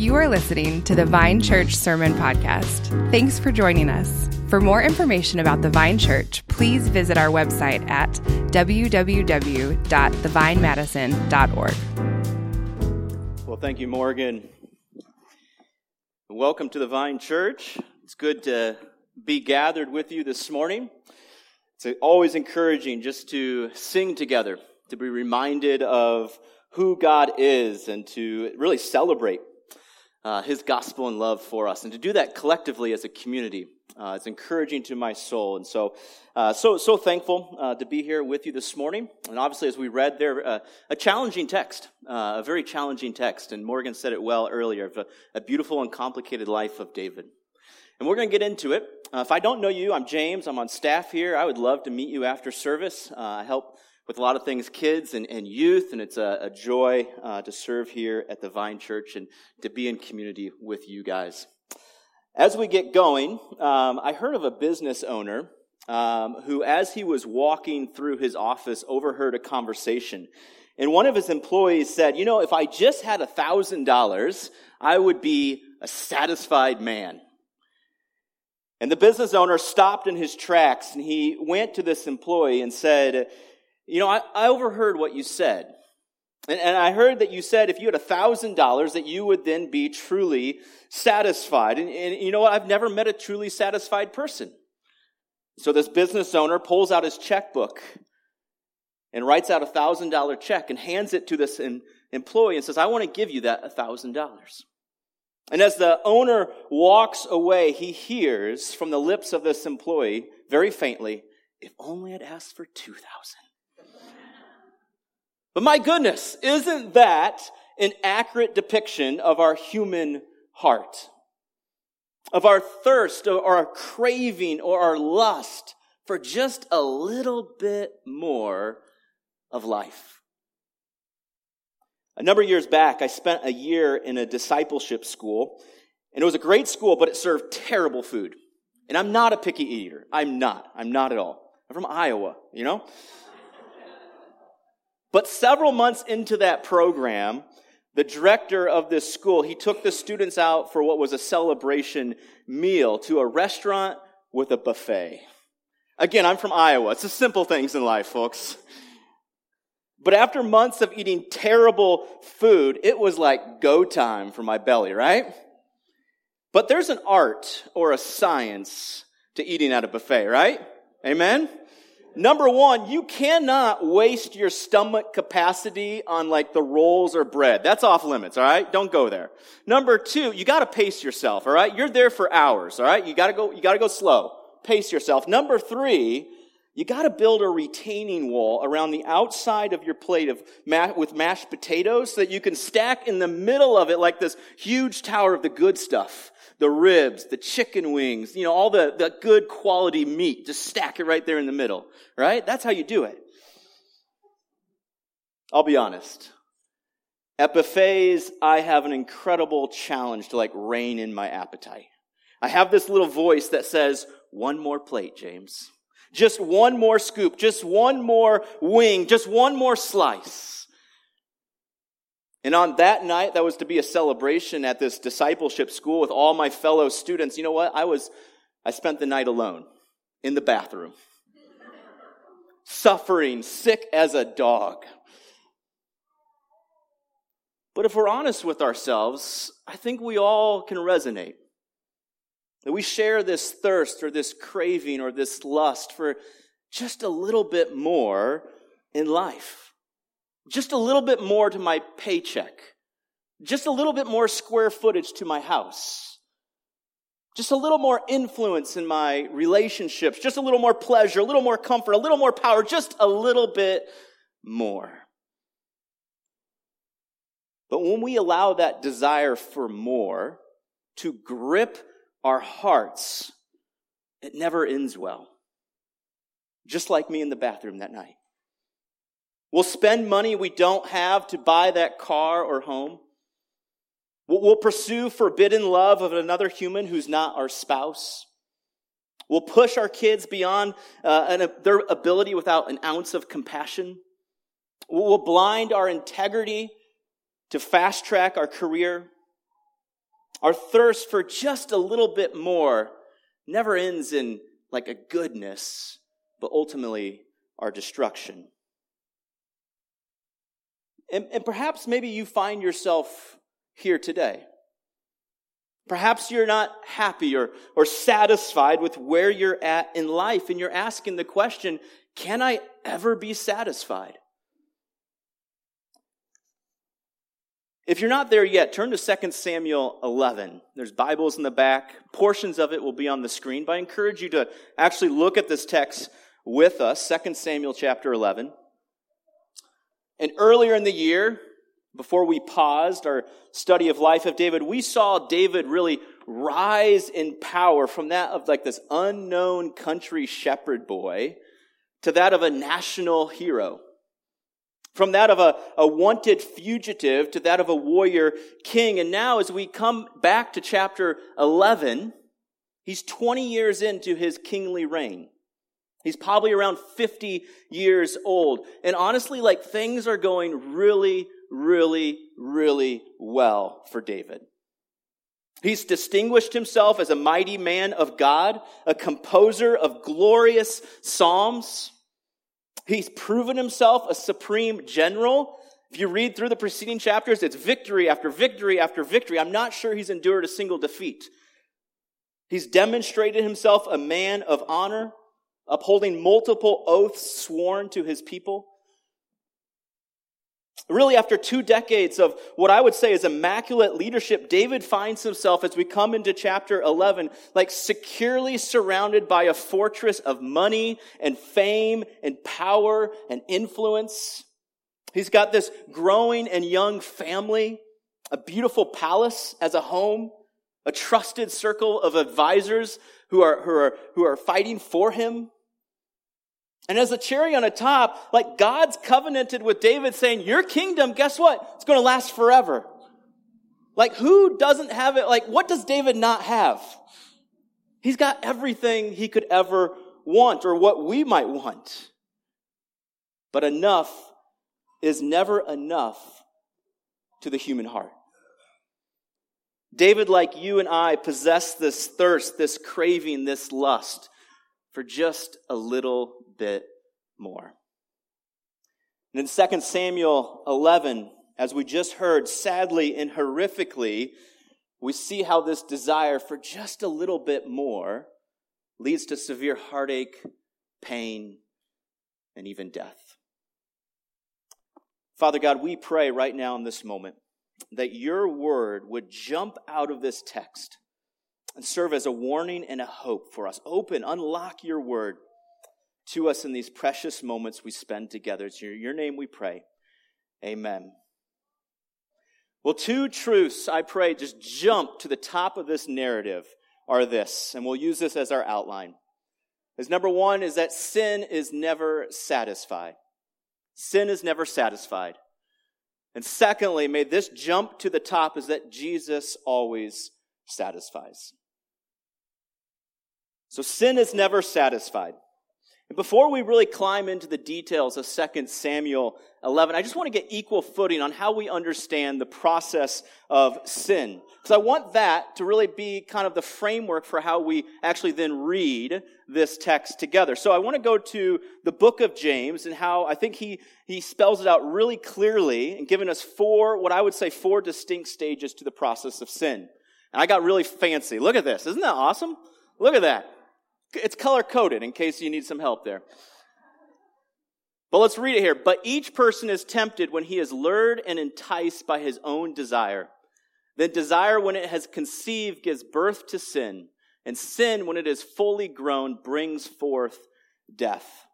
You are listening to the Vine Church Sermon Podcast. Thanks for joining us. For more information about the Vine Church, please visit our website at www.thevinemadison.org. Well, thank you, Morgan. Welcome to the Vine Church. It's good to be gathered with you this morning. It's always encouraging just to sing together, to be reminded of who God is, and to really celebrate His gospel and love for us, and to do that collectively as a community. It's encouraging to my soul, and so thankful to be here with you this morning. And obviously, as we read there, a challenging text, a very challenging text, and Morgan said it well earlier, of a beautiful and complicated life of David. And we're going to get into it. If I don't know you, I'm James. I'm on staff here. I would love to meet you after service. I help with a lot of things, kids and youth, and it's a joy to serve here at the Vine Church and to be in community with you guys. As we get going, I heard of a business owner who, as he was walking through his office, overheard a conversation. And one of his employees said, "You know, if I just had $1,000, I would be a satisfied man." And the business owner stopped in his tracks, and he went to this employee and said, "You know, I overheard what you said, and I heard that you said if you had $1,000 that you would then be truly satisfied. And you know what? I've never met a truly satisfied person." So this business owner pulls out his checkbook and writes out $1,000 check and hands it to this employee and says, "I want to give you that $1,000. And as the owner walks away, he hears from the lips of this employee very faintly, "If only I'd asked for $2,000. But my goodness, isn't that an accurate depiction of our human heart, of our thirst or our craving or our lust for just a little bit more of life? A number of years back, I spent a year in a discipleship school, and it was a great school, but it served terrible food. And I'm not a picky eater. I'm not at all. I'm from Iowa, you know? But several months into that program, the director of this school, he took the students out for what was a celebration meal to a restaurant with a buffet. Again, I'm from Iowa. It's the simple things in life, folks. But after months of eating terrible food, it was like go time for my belly, right? But there's an art or a science to eating at a buffet, right? Amen? Number one, you cannot waste your stomach capacity on like the rolls or bread. That's off limits, all right? Don't go there. Number two, you got to pace yourself, all right? You're there for hours, all right? You got to go slow. Pace yourself. Number three, you got to build a retaining wall around the outside of your plate of with mashed potatoes so that you can stack in the middle of it like this huge tower of the good stuff. The ribs, the chicken wings, you know, all the good quality meat. Just stack it right there in the middle, right? That's how you do it. I'll be honest. At buffets, I have an incredible challenge to like rein in my appetite. I have this little voice that says, "One more plate, James. Just one more scoop. Just one more wing. Just one more slice." And on that night, that was to be a celebration at this discipleship school with all my fellow students. You know what? I spent the night alone in the bathroom, suffering, sick as a dog. But if we're honest with ourselves, I think we all can resonate. That we share this thirst or this craving or this lust for just a little bit more in life. Just a little bit more to my paycheck. Just a little bit more square footage to my house. Just a little more influence in my relationships. Just a little more pleasure, a little more comfort, a little more power. Just a little bit more. But when we allow that desire for more to grip our hearts, it never ends well. Just like me in the bathroom that night. We'll spend money we don't have to buy that car or home. We'll pursue forbidden love of another human who's not our spouse. We'll push our kids beyond their ability without an ounce of compassion. We'll blind our integrity to fast track our career. Our thirst for just a little bit more never ends in like a goodness, but ultimately our destruction. And perhaps maybe you find yourself here today. Perhaps you're not happy or satisfied with where you're at in life, and you're asking the question, can I ever be satisfied? If you're not there yet, turn to 2 Samuel 11. There's Bibles in the back. Portions of it will be on the screen, but I encourage you to actually look at this text with us, 2 Samuel chapter 11. And earlier in the year, before we paused our study of life of David, we saw David really rise in power from that of like this unknown country shepherd boy to that of a national hero. From that of a wanted fugitive to that of a warrior king. And now as we come back to chapter 11, he's 20 years into his kingly reign. He's probably around 50 years old. And honestly, like things are going really, really, really well for David. He's distinguished himself as a mighty man of God, a composer of glorious psalms. He's proven himself a supreme general. If you read through the preceding chapters, it's victory after victory after victory. I'm not sure he's endured a single defeat. He's demonstrated himself a man of honor, upholding multiple oaths sworn to his people. Really, after 2 decades of what I would say is immaculate leadership, David finds himself, as we come into chapter 11, like securely surrounded by a fortress of money and fame and power and influence. He's got this growing and young family, a beautiful palace as a home, a trusted circle of advisors who are fighting for him. And as a cherry on the top, like God's covenanted with David saying, your kingdom, guess what? It's going to last forever. Like who doesn't have it? Like what does David not have? He's got everything he could ever want or what we might want. But enough is never enough to the human heart. David, like you and I, possess this thirst, this craving, this lust for just a little bit more. And in 2 Samuel 11, as we just heard, sadly and horrifically, we see how this desire for just a little bit more leads to severe heartache, pain, and even death. Father God, we pray right now in this moment that your word would jump out of this text and serve as a warning and a hope for us. Open, unlock your word to us in these precious moments we spend together. It's your name we pray. Amen. Well, 2 truths, I pray, just jump to the top of this narrative are this, and we'll use this as our outline. As number 1 is that sin is never satisfied. Sin is never satisfied. And secondly, may this jump to the top is that Jesus always satisfies. So sin is never satisfied. And before we really climb into the details of 2 Samuel 11, I just want to get equal footing on how we understand the process of sin. Because I want that to really be kind of the framework for how we actually then read this text together. So I want to go to the book of James and how I think he spells it out really clearly and giving us 4 distinct stages to the process of sin. And I got really fancy. Look at this. Isn't that awesome? Look at that. It's color-coded in case you need some help there. But let's read it here. But each person is tempted when he is lured and enticed by his own desire. Then desire, when it has conceived, gives birth to sin. And sin, when it is fully grown, brings forth death.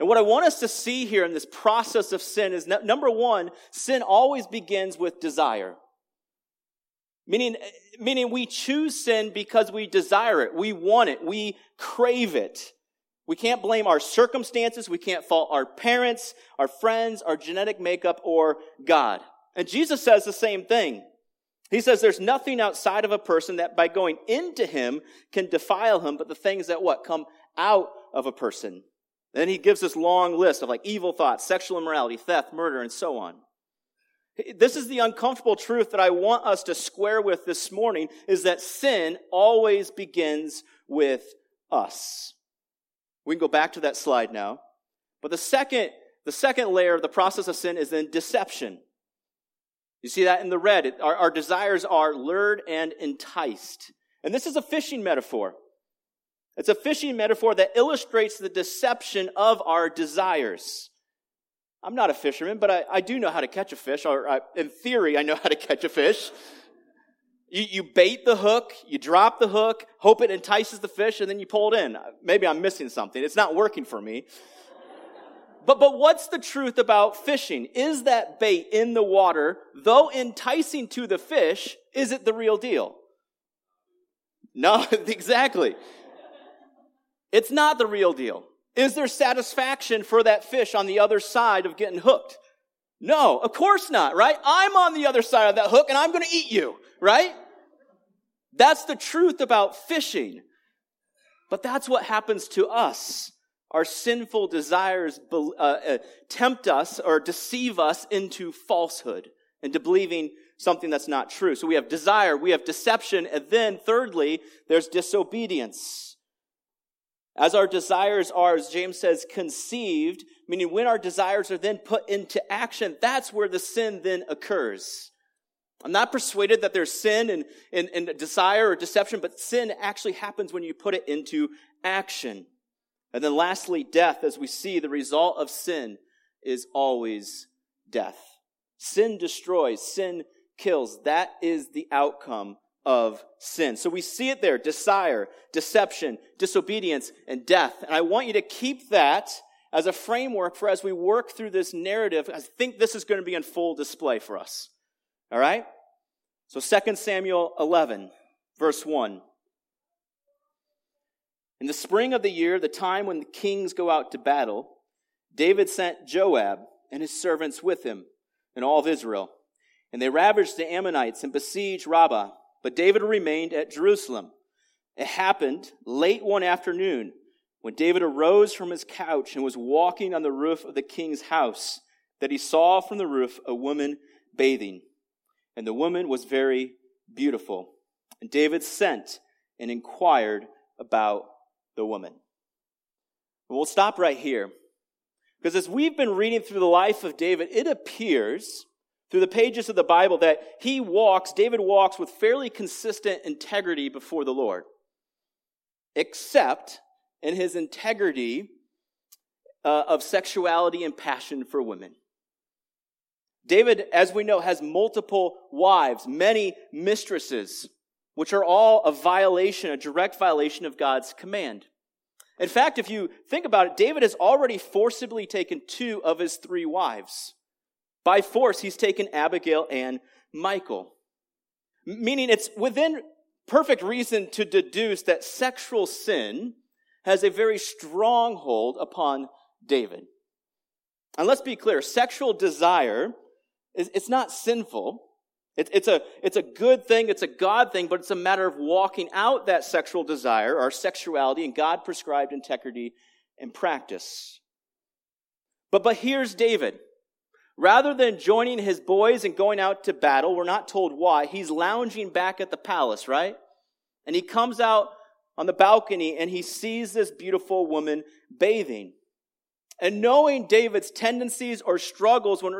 And what I want us to see here in this process of sin is, number 1, sin always begins with desire. Meaning we choose sin because we desire it, we want it, we crave it. We can't blame our circumstances, we can't fault our parents, our friends, our genetic makeup, or God. And Jesus says the same thing. He says there's nothing outside of a person that by going into him can defile him, but the things that what? Come out of a person. Then he gives this long list of like evil thoughts, sexual immorality, theft, murder, and so on. This is the uncomfortable truth that I want us to square with this morning, is that sin always begins with us. We can go back to that slide now. But the second layer of the process of sin is then deception. You see that in the red. Our desires are lured and enticed. And this is a fishing metaphor. It's a fishing metaphor that illustrates the deception of our desires. I'm not a fisherman, but I do know how to catch a fish, in theory, I know how to catch a fish. You bait the hook, you drop the hook, hope it entices the fish, and then you pull it in. Maybe I'm missing something. It's not working for me. But what's the truth about fishing? Is that bait in the water, though enticing to the fish, is it the real deal? No, exactly. It's not the real deal. Is there satisfaction for that fish on the other side of getting hooked? No, of course not, right? I'm on the other side of that hook and I'm going to eat you, right? That's the truth about fishing. But that's what happens to us. Our sinful desires tempt us or deceive us into falsehood and to believing something that's not true. So we have desire, we have deception, and then thirdly, there's disobedience. As our desires are, as James says, conceived, meaning when our desires are then put into action, that's where the sin then occurs. I'm not persuaded that there's sin in desire or deception, but sin actually happens when you put it into action. And then lastly, death. As we see, the result of sin is always death. Sin destroys, sin kills. That is the outcome of sin. So we see it there: desire, deception, disobedience, and death. And I want you to keep that as a framework for as we work through this narrative. I think this is going to be in full display for us. All right? So 2 Samuel 11, verse 1. In the spring of the year, the time when the kings go out to battle, David sent Joab and his servants with him and all of Israel. And they ravaged the Ammonites and besieged Rabbah. But David remained at Jerusalem. It happened late one afternoon when David arose from his couch and was walking on the roof of the king's house that he saw from the roof a woman bathing. And the woman was very beautiful. And David sent and inquired about the woman. And we'll stop right here, because as we've been reading through the life of David, it appears through the pages of the Bible that David walks with fairly consistent integrity before the Lord. Except in his integrity of sexuality and passion for women. David, as we know, has multiple wives, many mistresses, which are all a direct violation of God's command. In fact, if you think about it, David has already forcibly taken 2 of his 3 wives. By force, he's taken Abigail and Michael. Meaning it's within perfect reason to deduce that sexual sin has a very strong hold upon David. And let's be clear, sexual desire, it's not sinful. It's a good thing, it's a God thing, but it's a matter of walking out that sexual desire, our sexuality, and God-prescribed integrity and practice. But here's David. Rather than joining his boys and going out to battle, we're not told why, he's lounging back at the palace, right? And he comes out on the balcony and he sees this beautiful woman bathing. And knowing David's tendencies or struggles when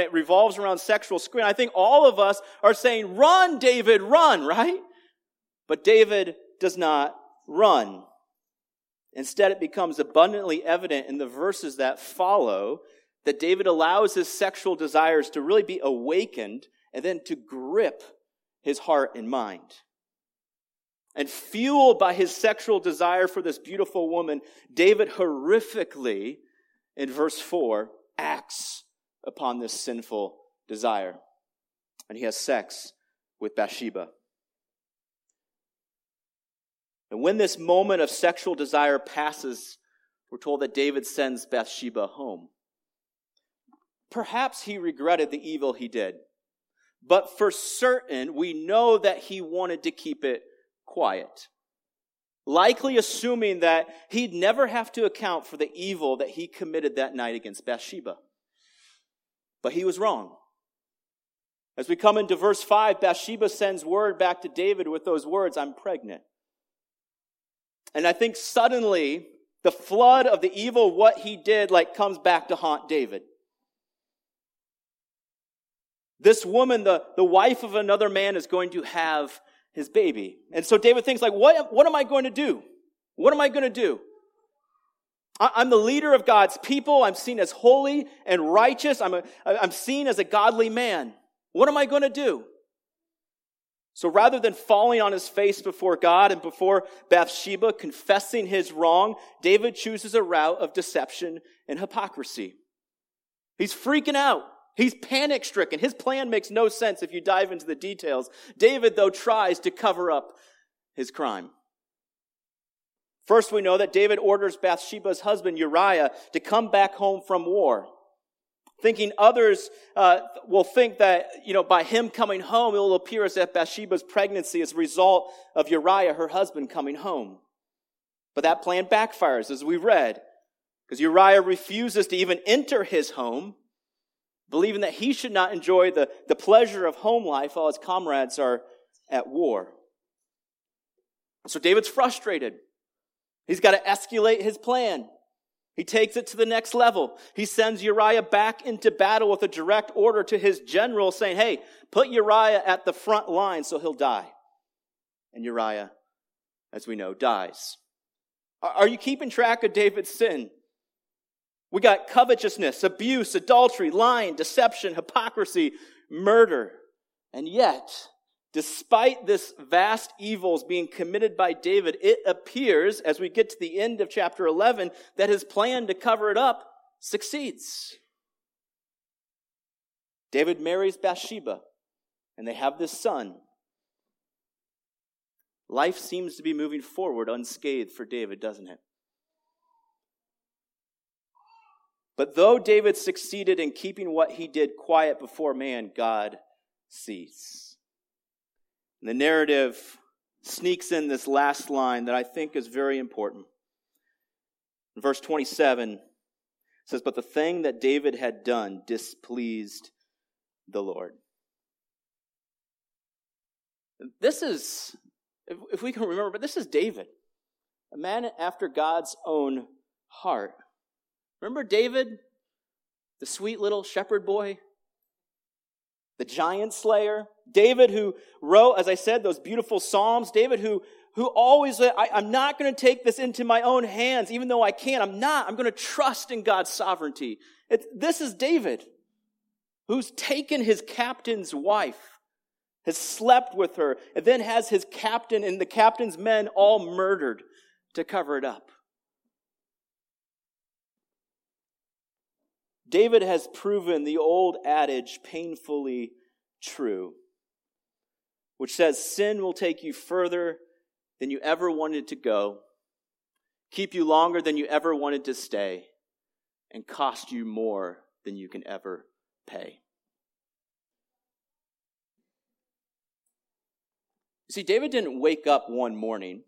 it revolves around sexual sin, I think all of us are saying, run, David, run, right? But David does not run. Instead, it becomes abundantly evident in the verses that follow that David allows his sexual desires to really be awakened and then to grip his heart and mind. And fueled by his sexual desire for this beautiful woman, David horrifically, in verse 4, acts upon this sinful desire. And he has sex with Bathsheba. And when this moment of sexual desire passes, we're told that David sends Bathsheba home. Perhaps he regretted the evil he did, but for certain, we know that he wanted to keep it quiet, likely assuming that he'd never have to account for the evil that he committed that night against Bathsheba. But he was wrong. As we come into verse 5, Bathsheba sends word back to David with those words, "I'm pregnant." And I think suddenly the flood of the evil, what he did, comes back to haunt David. This woman, the wife of another man, is going to have his baby. And so David thinks, what am I going to do? What am I going to do? I'm the leader of God's people. I'm seen as holy and righteous. I'm seen as a godly man. What am I going to do? So rather than falling on his face before God and before Bathsheba, confessing his wrong, David chooses a route of deception and hypocrisy. He's freaking out. He's panic-stricken. His plan makes no sense if you dive into the details. David, though, tries to cover up his crime. First, we know that David orders Bathsheba's husband, Uriah, to come back home from war, thinking others will think that, by him coming home, it will appear as if Bathsheba's pregnancy is a result of Uriah, her husband, coming home. But that plan backfires, as we read, because Uriah refuses to even enter his home, believing that he should not enjoy the pleasure of home life while his comrades are at war. So David's frustrated. He's got to escalate his plan. He takes it to the next level. He sends Uriah back into battle with a direct order to his general saying, "Hey, put Uriah at the front line so he'll die." And Uriah, as we know, dies. Are you keeping track of David's sin? We got covetousness, abuse, adultery, lying, deception, hypocrisy, murder. And yet, despite this vast evils being committed by David, it appears, as we get to the end of chapter 11, that his plan to cover it up succeeds. David marries Bathsheba, and they have this son. Life seems to be moving forward unscathed for David, doesn't it? But though David succeeded in keeping what he did quiet before man, God sees. And the narrative sneaks in this last line that I think is very important. In verse 27, it says, "But the thing that David had done displeased the Lord." This is, if we can remember, but this is David, a man after God's own heart. Remember David, the sweet little shepherd boy? The giant slayer, David who wrote, as I said, those beautiful Psalms, David who always said, I'm not going to take this into my own hands, even though I can. I'm going to trust in God's sovereignty. This is David who's taken his captain's wife, has slept with her, and then has his captain and the captain's men all murdered to cover it up. David has proven the old adage painfully true, which says sin will take you further than you ever wanted to go, keep you longer than you ever wanted to stay, and cost you more than you can ever pay. You see, David didn't wake up one morning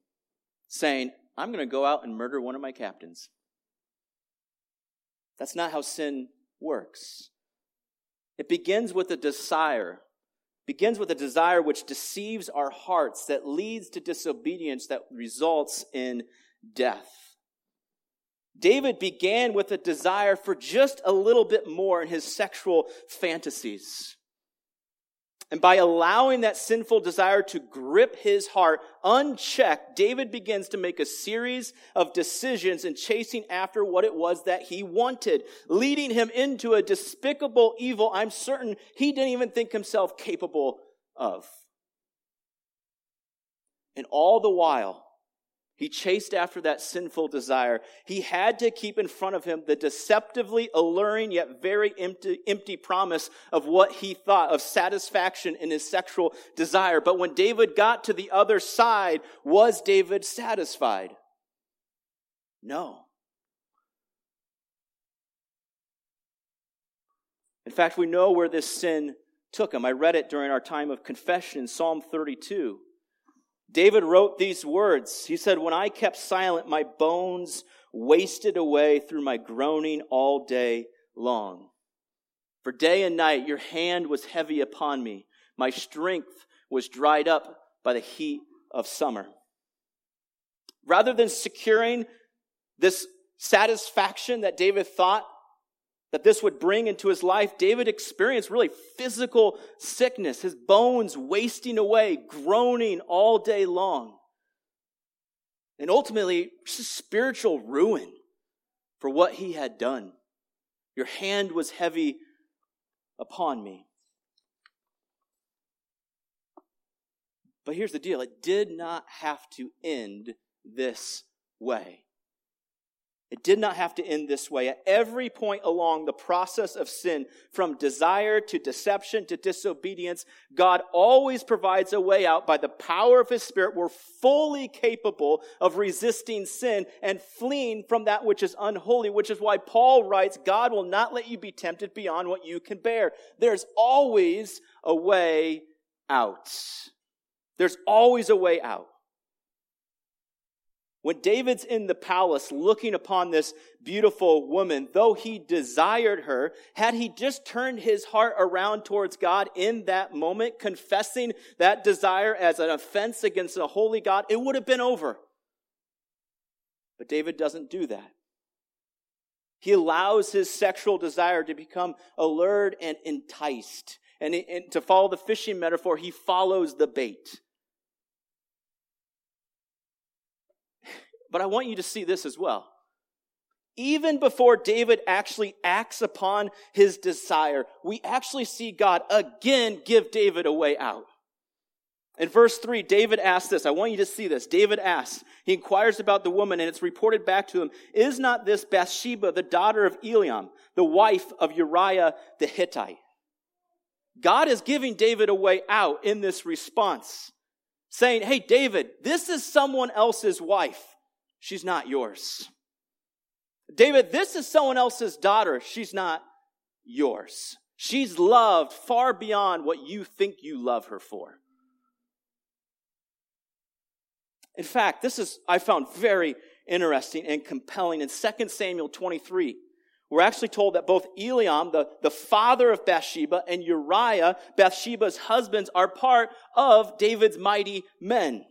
saying, "I'm going to go out and murder one of my captains." That's not how sin works. It begins with a desire. Which deceives our hearts, that leads to disobedience, that results in death. David began with a desire for just a little bit more in his sexual fantasies. And by allowing that sinful desire to grip his heart unchecked, David begins to make a series of decisions in chasing after what it was that he wanted, leading him into a despicable evil I'm certain he didn't even think himself capable of. And all the while, he chased after that sinful desire. He had to keep in front of him the deceptively alluring yet very empty promise of what he thought of satisfaction in his sexual desire. But when David got to the other side, was David satisfied? No. In fact, we know where this sin took him. I read it during our time of confession in Psalm 32. David wrote these words. He said, "When I kept silent, my bones wasted away through my groaning all day long." For day and night your hand was heavy upon me. My strength was dried up by the heat of summer." Rather than securing this satisfaction that David thought that this would bring into his life, David experienced really physical sickness, his bones wasting away, groaning all day long, and ultimately spiritual ruin for what he had done. Your hand was heavy upon me. But here's the deal. It did not have to end this way. It did not have to end this way. At every point along the process of sin, from desire to deception to disobedience, God always provides a way out by the power of His Spirit. We're fully capable of resisting sin and fleeing from that which is unholy, which is why Paul writes, God will not let you be tempted beyond what you can bear. There's always a way out. There's always a way out. When David's in the palace looking upon this beautiful woman, though he desired her, had he just turned his heart around towards God in that moment, confessing that desire as an offense against a holy God, it would have been over. But David doesn't do that. He allows his sexual desire to become allured and enticed. And to follow the fishing metaphor, he follows the bait. But I want you to see this as well. Even before David actually acts upon his desire, we actually see God again give David a way out. In verse 3, David asks this. I want you to see this. David asks, he inquires about the woman, and it's reported back to him, "Is not this Bathsheba, the daughter of Eliam, the wife of Uriah the Hittite?" God is giving David a way out in this response, saying, hey, David, this is someone else's wife. She's not yours. David, this is someone else's daughter. She's not yours. She's loved far beyond what you think you love her for. In fact, this is, I found very interesting and compelling. In 2 Samuel 23, we're actually told that both Eliam, the father of Bathsheba, and Uriah, Bathsheba's husbands, are part of David's mighty men.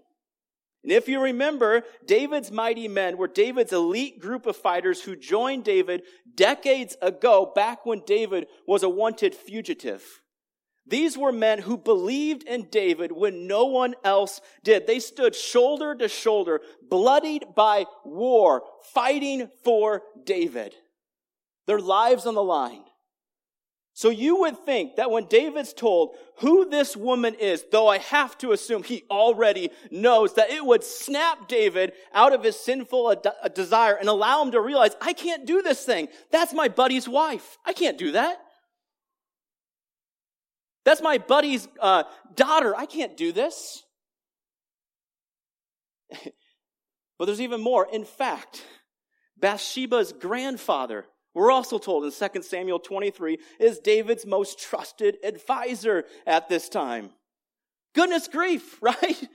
And if you remember, David's mighty men were David's elite group of fighters who joined David decades ago, back when David was a wanted fugitive. These were men who believed in David when no one else did. They stood shoulder to shoulder, bloodied by war, fighting for David. Their lives on the line. So you would think that when David's told who this woman is, though I have to assume he already knows, that it would snap David out of his sinful desire and allow him to realize, I can't do this thing. That's my buddy's wife. I can't do that. That's my buddy's daughter. I can't do this. But there's even more. In fact, Bathsheba's grandfather, we're also told in 2 Samuel 23, is David's most trusted advisor at this time. Goodness grief, right?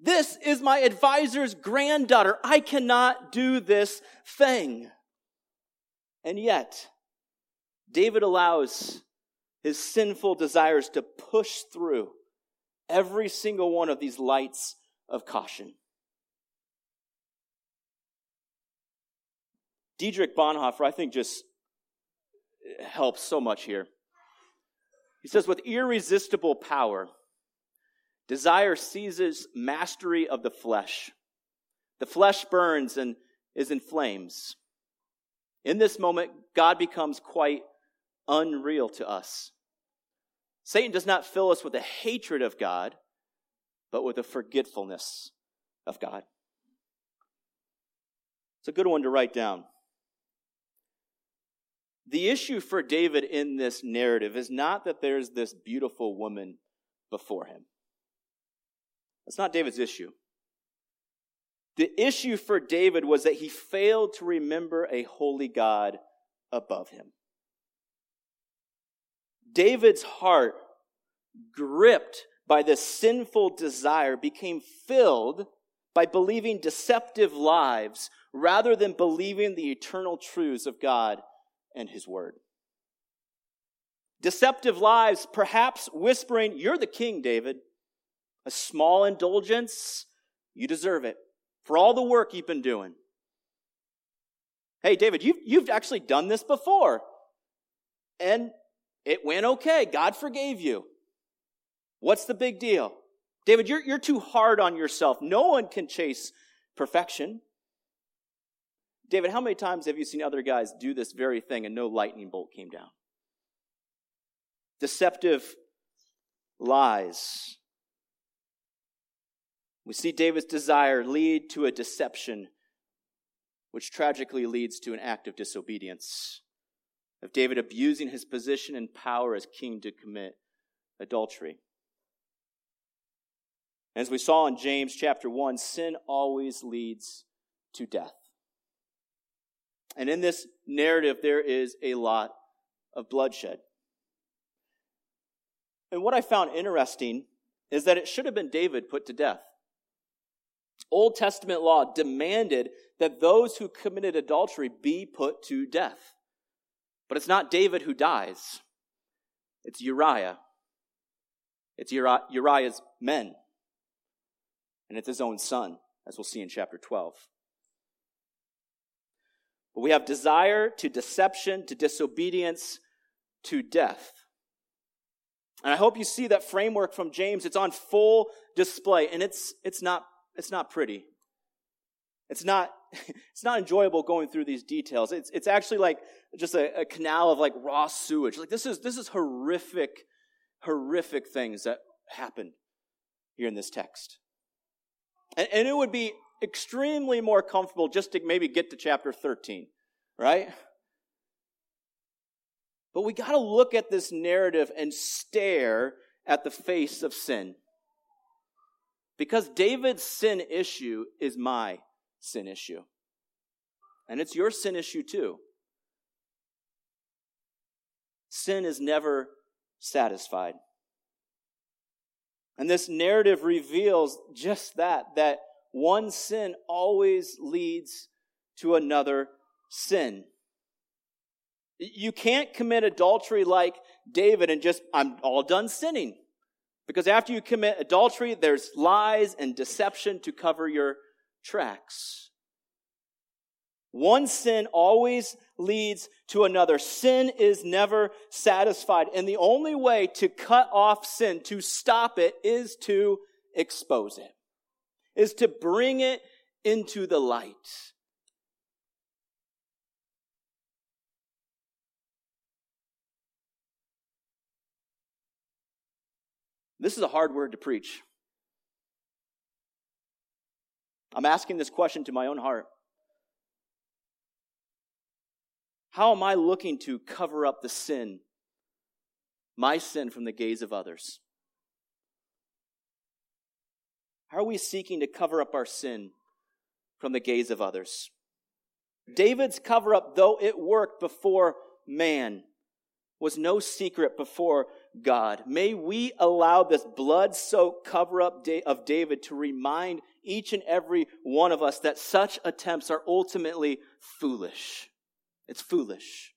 This is my advisor's granddaughter. I cannot do this thing. And yet, David allows his sinful desires to push through every single one of these lights of caution. Dietrich Bonhoeffer, I think, just helps so much here. He says, with irresistible power, desire seizes mastery of the flesh. The flesh burns and is in flames. In this moment, God becomes quite unreal to us. Satan does not fill us with a hatred of God, but with a forgetfulness of God. It's a good one to write down. The issue for David in this narrative is not that there's this beautiful woman before him. That's not David's issue. The issue for David was that he failed to remember a holy God above him. David's heart, gripped by this sinful desire, became filled by believing deceptive lies rather than believing the eternal truths of God and His Word. Deceptive lies, perhaps whispering, "You're the king, David." A small indulgence, "You deserve it for all the work you've been doing." "Hey, David, you've actually done this before, and it went okay. God forgave you. What's the big deal? David, you're too hard on yourself. No one can chase perfection." David, how many times have you seen other guys do this very thing and no lightning bolt came down? Deceptive lies. We see David's desire lead to a deception, which tragically leads to an act of disobedience, of David abusing his position and power as king to commit adultery. As we saw in James chapter 1, sin always leads to death. And in this narrative, there is a lot of bloodshed. And what I found interesting is that it should have been David put to death. Old Testament law demanded that those who committed adultery be put to death. But it's not David who dies. It's Uriah. It's Uriah's men. And it's his own son, as we'll see in chapter 12. But we have desire to deception, to disobedience, to death. And I hope you see that framework from James. It's on full display, and it's not pretty. It's not enjoyable going through these details. It's actually like just a canal of like raw sewage. Like this is horrific things that happen here in this text. And it would be extremely more comfortable just to maybe get to chapter 13, right? But we got to look at this narrative and stare at the face of sin. Because David's sin issue is my sin issue. And it's your sin issue too. Sin is never satisfied. And this narrative reveals just that one sin always leads to another sin. You can't commit adultery like David and just, "I'm all done sinning." Because after you commit adultery, there's lies and deception to cover your tracks. One sin always leads to another. Sin is never satisfied. And the only way to cut off sin, to stop it, is to expose it, is to bring it into the light. This is a hard word to preach. I'm asking this question to my own heart. How am I looking to cover up the sin, my sin, from the gaze of others? How are we seeking to cover up our sin from the gaze of others? David's cover-up, though it worked before man, was no secret before God. May we allow this blood-soaked cover-up of David to remind each and every one of us that such attempts are ultimately foolish. It's foolish.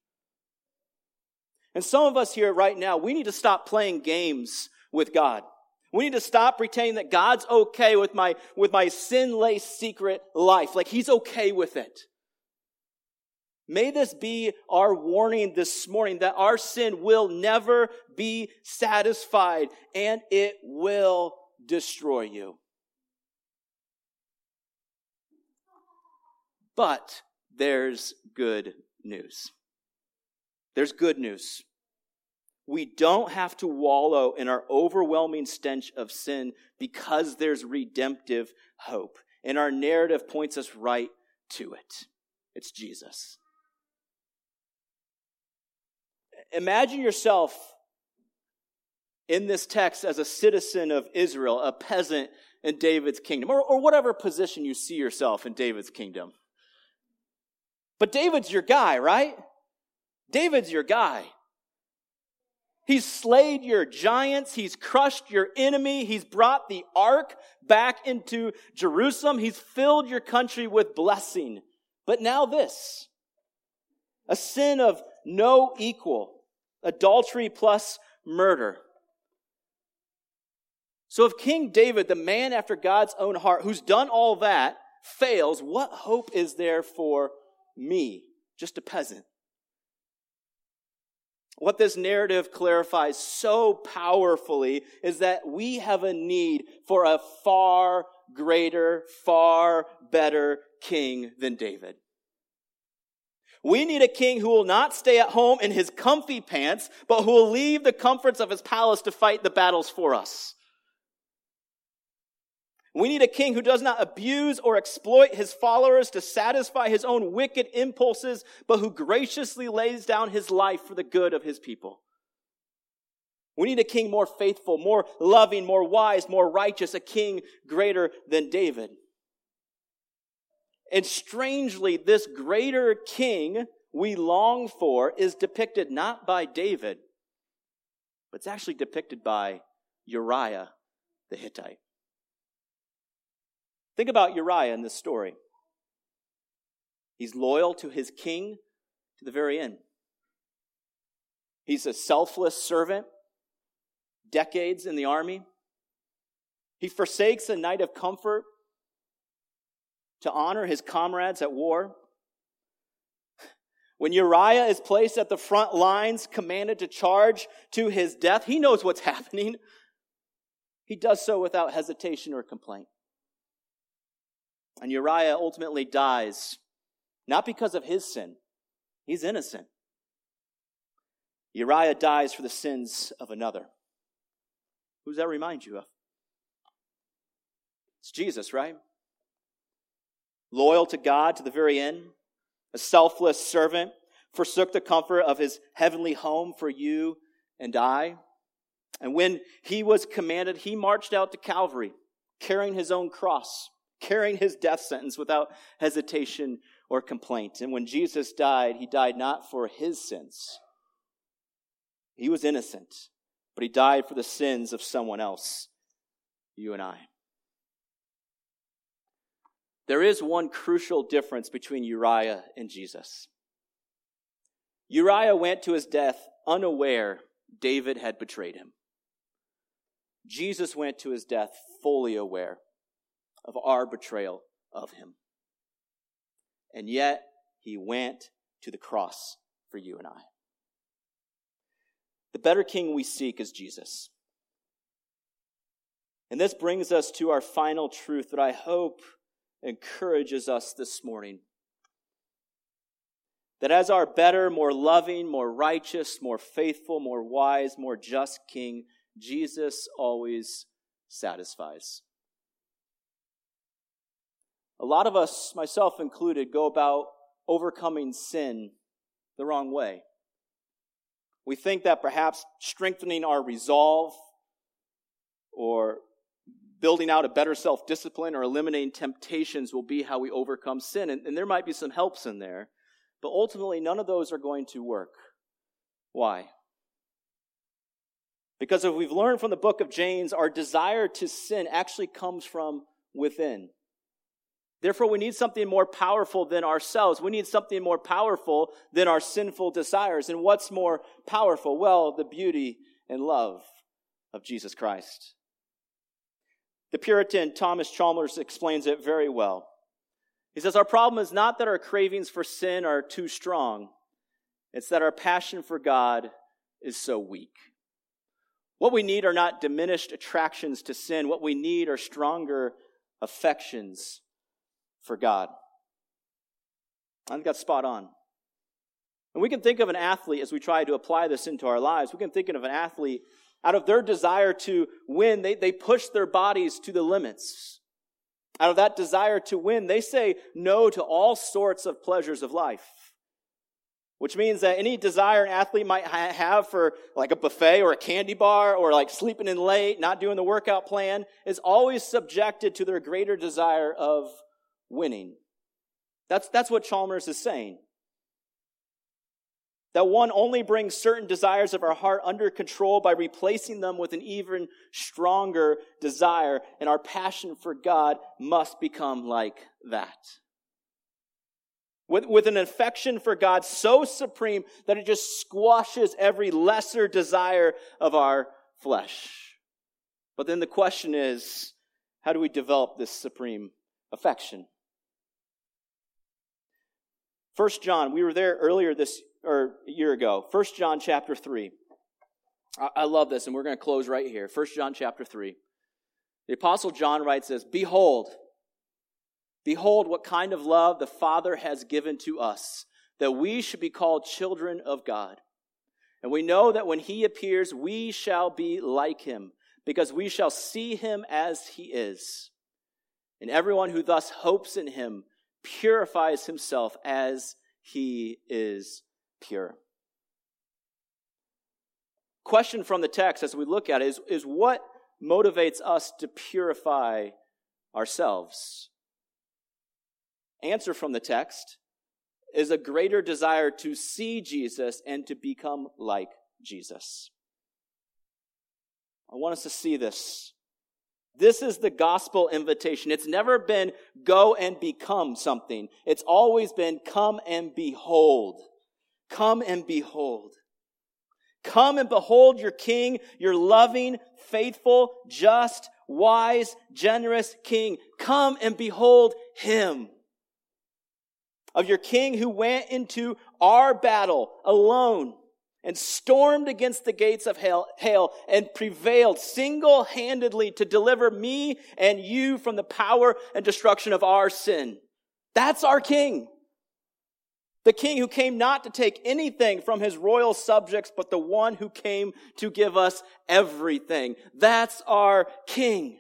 And some of us here right now, we need to stop playing games with God. We need to stop pretending that God's okay with my sin-laced secret life, like he's okay with it. May this be our warning this morning that our sin will never be satisfied and it will destroy you. But there's good news. There's good news. We don't have to wallow in our overwhelming stench of sin because there's redemptive hope. And our narrative points us right to it. It's Jesus. Imagine yourself in this text as a citizen of Israel, a peasant in David's kingdom, or whatever position you see yourself in David's kingdom. But David's your guy, right? David's your guy. He's slayed your giants. He's crushed your enemy. He's brought the ark back into Jerusalem. He's filled your country with blessing. But now this, a sin of no equal, adultery plus murder. So if King David, the man after God's own heart, who's done all that, fails, what hope is there for me, just a peasant? What this narrative clarifies so powerfully is that we have a need for a far greater, far better king than David. We need a king who will not stay at home in his comfy pants, but who will leave the comforts of his palace to fight the battles for us. We need a king who does not abuse or exploit his followers to satisfy his own wicked impulses, but who graciously lays down his life for the good of his people. We need a king more faithful, more loving, more wise, more righteous, a king greater than David. And strangely, this greater king we long for is depicted not by David, but it's actually depicted by Uriah the Hittite. Think about Uriah in this story. He's loyal to his king to the very end. He's a selfless servant, decades in the army. He forsakes a night of comfort to honor his comrades at war. When Uriah is placed at the front lines, commanded to charge to his death, he knows what's happening. He does so without hesitation or complaint. And Uriah ultimately dies, not because of his sin. He's innocent. Uriah dies for the sins of another. Who does that remind you of? It's Jesus, right? Loyal to God to the very end, a selfless servant, forsook the comfort of his heavenly home for you and I. And when he was commanded, he marched out to Calvary, carrying his own cross, carrying his death sentence without hesitation or complaint. And when Jesus died, he died not for his sins. He was innocent, but he died for the sins of someone else, you and I. There is one crucial difference between Uriah and Jesus. Uriah went to his death unaware David had betrayed him. Jesus went to his death fully aware of our betrayal of him. And yet, he went to the cross for you and I. The better king we seek is Jesus. And this brings us to our final truth that I hope encourages us this morning. That as our better, more loving, more righteous, more faithful, more wise, more just king, Jesus always satisfies. A lot of us, myself included, go about overcoming sin the wrong way. We think that perhaps strengthening our resolve or building out a better self-discipline or eliminating temptations will be how we overcome sin. And there might be some helps in there, but ultimately none of those are going to work. Why? Because if we've learned from the book of James, our desire to sin actually comes from within. Therefore, we need something more powerful than ourselves. We need something more powerful than our sinful desires. And what's more powerful? Well, the beauty and love of Jesus Christ. The Puritan Thomas Chalmers explains it very well. He says, our problem is not that our cravings for sin are too strong. It's that our passion for God is so weak. What we need are not diminished attractions to sin. What we need are stronger affections for God. I think that's spot on. And we can think of an athlete, as we try to apply this into our lives, we can think of an athlete, out of their desire to win, they push their bodies to the limits. Out of that desire to win, they say no to all sorts of pleasures of life. Which means that any desire an athlete might have for like a buffet or a candy bar or like sleeping in late, not doing the workout plan, is always subjected to their greater desire of winning. That's what Chalmers is saying. That one only brings certain desires of our heart under control by replacing them with an even stronger desire, and our passion for God must become like that. with an affection for God so supreme that it just squashes every lesser desire of our flesh. But then the question is, how do we develop this supreme affection? 1 John, we were there earlier this or a year ago. 1 John chapter 3. I love this, and we're going to close right here. 1 John chapter 3. The Apostle John writes this, Behold what kind of love the Father has given to us, that we should be called children of God. And we know that when he appears, we shall be like him, because we shall see him as he is. And everyone who thus hopes in him purifies himself as he is pure. Question from the text as we look at it is what motivates us to purify ourselves? Answer from the text is a greater desire to see Jesus and to become like Jesus. I want us to see this. This is the gospel invitation. It's never been go and become something. It's always been come and behold. Come and behold. Come and behold your King, your loving, faithful, just, wise, generous King. Come and behold him. Of your King who went into our battle alone and stormed against the gates of hell and prevailed single-handedly to deliver me and you from the power and destruction of our sin. That's our King. The King who came not to take anything from his royal subjects, but the one who came to give us everything. That's our King.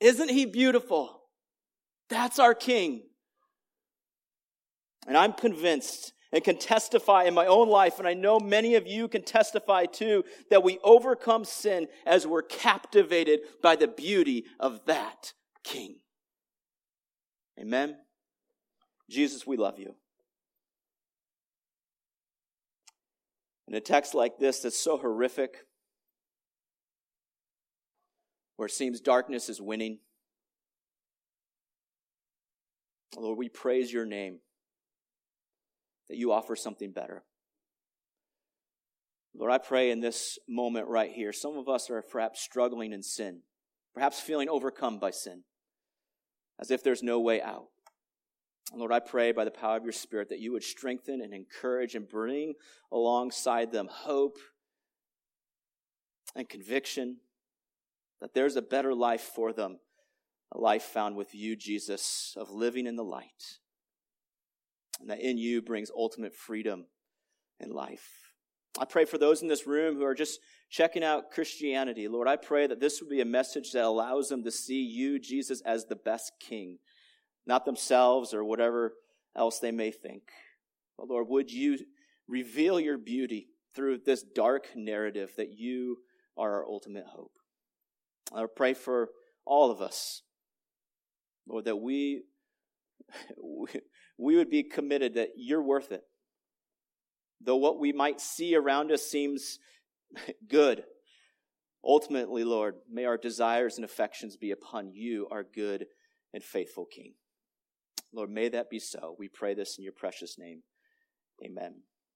Isn't he beautiful? That's our King. And I'm convinced and can testify in my own life, and I know many of you can testify too, that we overcome sin as we're captivated by the beauty of that King. Amen? Jesus, we love you. In a text like this that's so horrific, where it seems darkness is winning, Lord, we praise your name that you offer something better. Lord, I pray in this moment right here, some of us are perhaps struggling in sin, perhaps feeling overcome by sin, as if there's no way out. Lord, I pray by the power of your Spirit that you would strengthen and encourage and bring alongside them hope and conviction that there's a better life for them, a life found with you, Jesus, of living in the light, and that in you brings ultimate freedom and life. I pray for those in this room who are just checking out Christianity. Lord, I pray that this would be a message that allows them to see you, Jesus, as the best King, not themselves or whatever else they may think. But Lord, would you reveal your beauty through this dark narrative that you are our ultimate hope. I pray for all of us, Lord, that we would be committed that you're worth it. Though what we might see around us seems good, ultimately, Lord, may our desires and affections be upon you, our good and faithful King. Lord, may that be so. We pray this in your precious name. Amen.